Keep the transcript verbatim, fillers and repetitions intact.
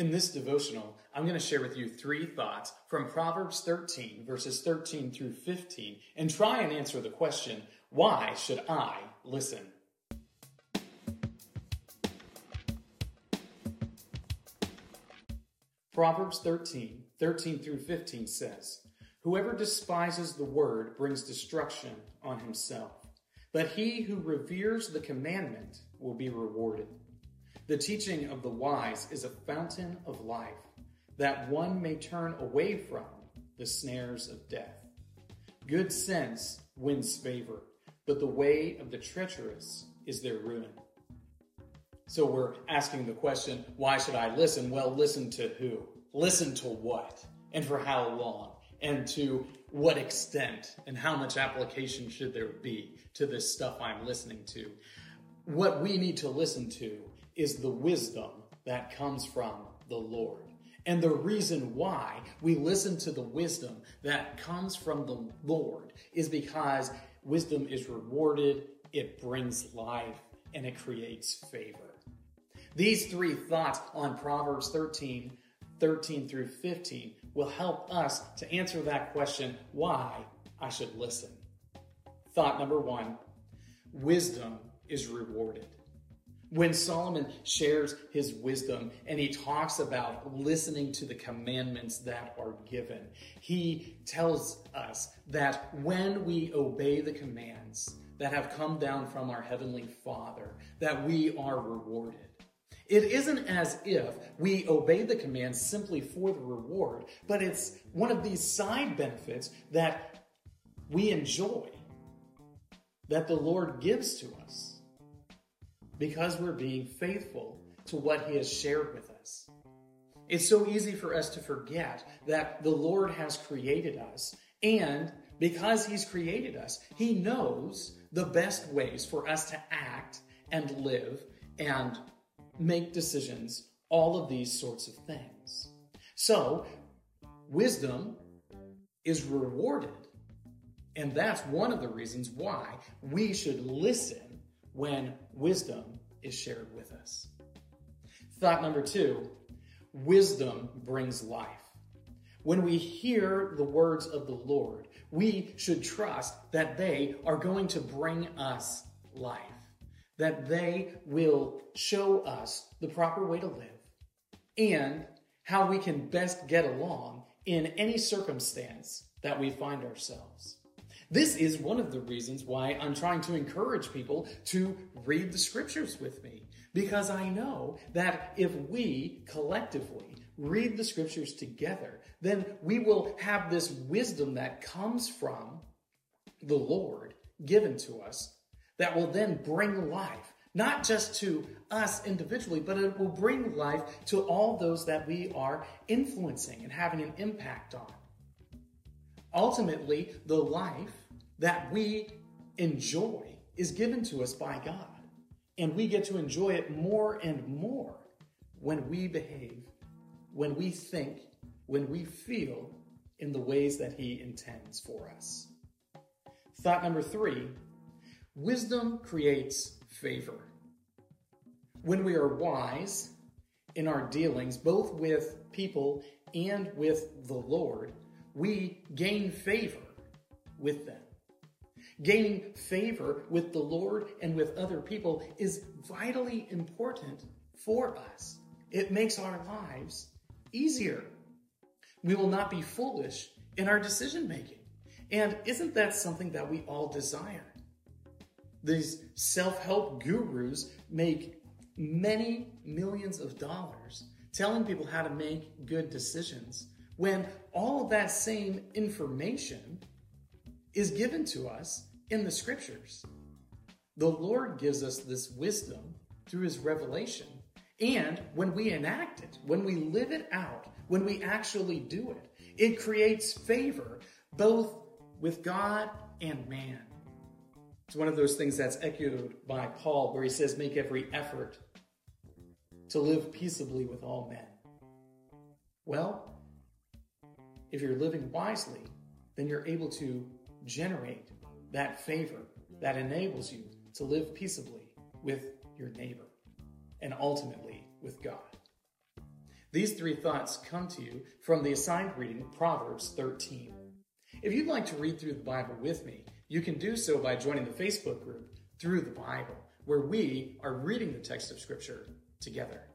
In this devotional, I'm going to share with you three thoughts from Proverbs thirteen, verses thirteen through fifteen, and try and answer the question, why should I listen? Proverbs thirteen, thirteen through fifteen says, "Whoever despises the word brings destruction on himself, but he who reveres the commandment will be rewarded. The teaching of the wise is a fountain of life, that one may turn away from the snares of death. Good sense wins favor, but the way of the treacherous is their ruin." So we're asking the question, why should I listen? Well, listen to who? Listen to what? And for how long? And to what extent? And how much application should there be to this stuff I'm listening to? What we need to listen to is the wisdom that comes from the Lord. And the reason why we listen to the wisdom that comes from the Lord is because wisdom is rewarded, it brings life, and it creates favor. These three thoughts on Proverbs thirteen, thirteen through fifteen will help us to answer that question, why I should listen. Thought number one, wisdom is rewarded. When Solomon shares his wisdom and he talks about listening to the commandments that are given, he tells us that when we obey the commands that have come down from our Heavenly Father, that we are rewarded. It isn't as if we obey the commands simply for the reward, but it's one of these side benefits that we enjoy, that the Lord gives to us, because we're being faithful to what he has shared with us. It's so easy for us to forget that the Lord has created us, and because he's created us, he knows the best ways for us to act and live and make decisions, all of these sorts of things. So, wisdom is rewarded, and that's one of the reasons why we should listen when wisdom is shared with us. Thought number two, wisdom brings life. When we hear the words of the Lord, we should trust that they are going to bring us life, that they will show us the proper way to live and how we can best get along in any circumstance that we find ourselves. This is one of the reasons why I'm trying to encourage people to read the scriptures with me, because I know that if we collectively read the scriptures together, then we will have this wisdom that comes from the Lord given to us that will then bring life, not just to us individually, but it will bring life to all those that we are influencing and having an impact on. Ultimately, the life that we enjoy is given to us by God, and we get to enjoy it more and more when we behave, when we think, when we feel in the ways that he intends for us. Thought number three, wisdom creates favor. When we are wise in our dealings, both with people and with the Lord, we gain favor with them. Gaining favor with the Lord and with other people is vitally important for us. It makes our lives easier. We will not be foolish in our decision making. And isn't that something that we all desire? These self-help gurus make many millions of dollars telling people how to make good decisions, when all of that same information is given to us in the scriptures. The Lord gives us this wisdom through his revelation. And when we enact it, when we live it out, when we actually do it, it creates favor both with God and man. It's one of those things that's echoed by Paul, where he says, make every effort to live peaceably with all men. Well, if you're living wisely, then you're able to generate that favor that enables you to live peaceably with your neighbor and ultimately with God. These three thoughts come to you from the assigned reading of Proverbs thirteen. If you'd like to read through the Bible with me, you can do so by joining the Facebook group Through the Bible, where we are reading the text of Scripture together.